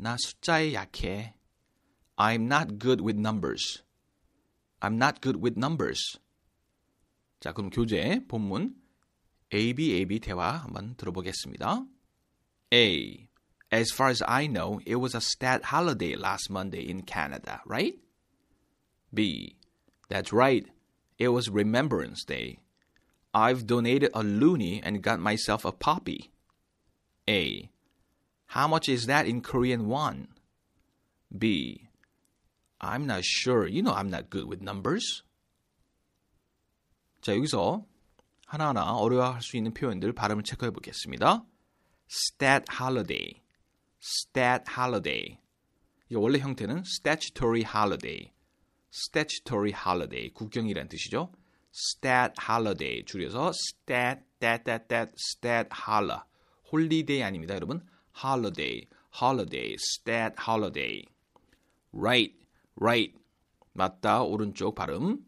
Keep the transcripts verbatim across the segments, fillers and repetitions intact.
나 숫자에 약해. I'm not good with numbers. I'm not good with numbers. 자, 그럼 교재 본문 에이비에이비 대화 한번 들어보겠습니다. A. As far as I know, it was a stat holiday last Monday in Canada, right? B. That's right. It was Remembrance Day. I've donated a loonie and got myself a poppy. A. How much is that in Korean won? B. I'm not sure. You know I'm not good with numbers. 자, 여기서 하나하나 어려워할 수 있는 표현들 발음을 체크해 보겠습니다. Stat holiday. Stat holiday. 이 원래 형태는 statutory holiday. Statutory holiday. 국경이란 뜻이죠. Stat holiday. 줄여서 stat, stat, stat, stat, stat, holiday. 홀리데이 아닙니다, 여러분. holiday, holiday, stat holiday. Right. Right, 맞다, 오른쪽 발음,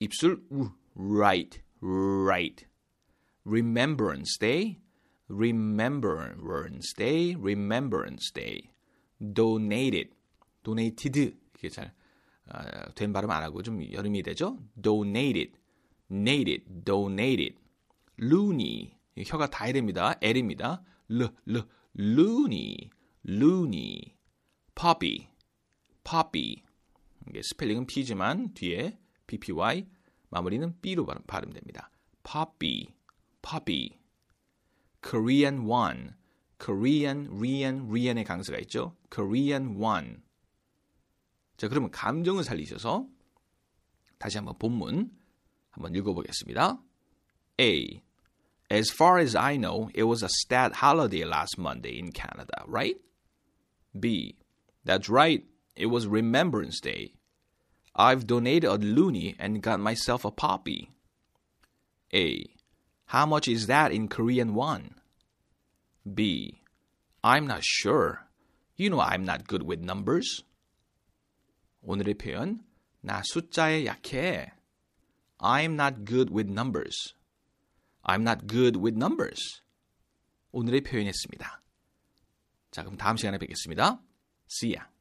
입술, 우, right, right. Remembrance Day, Remembrance Day, Remembrance Day. Donated, donated, 이게 잘 된 발음 안 하고 좀 여름이 되죠? Donated, nated, donated. Loonie, 혀가 닿아야 됩니다. L입니다. L, L, loonie, loonie. Poppy. poppy. 이게 스펠링은 P지만 뒤에 ppy 마무리는 B로 발음, 발음됩니다. poppy, poppy. Korean won, Korean, Rian, Rian의 강세가 있죠. Korean won. 자, 그러면 감정을 살리셔서 다시 한번 본문 한번 읽어보겠습니다. A. As far as I know, it was a stat holiday last Monday in Canada, right? B. That's right. It was Remembrance Day. I've donated a loonie and got myself a poppy. A. How much is that in Korean won? B. I'm not sure. You know I'm not good with numbers. 오늘의 표현, 나 숫자에 약해. I'm not good with numbers. I'm not good with numbers. 오늘의 표현이었습니다. 자, 그럼 다음 시간에 뵙겠습니다. See ya.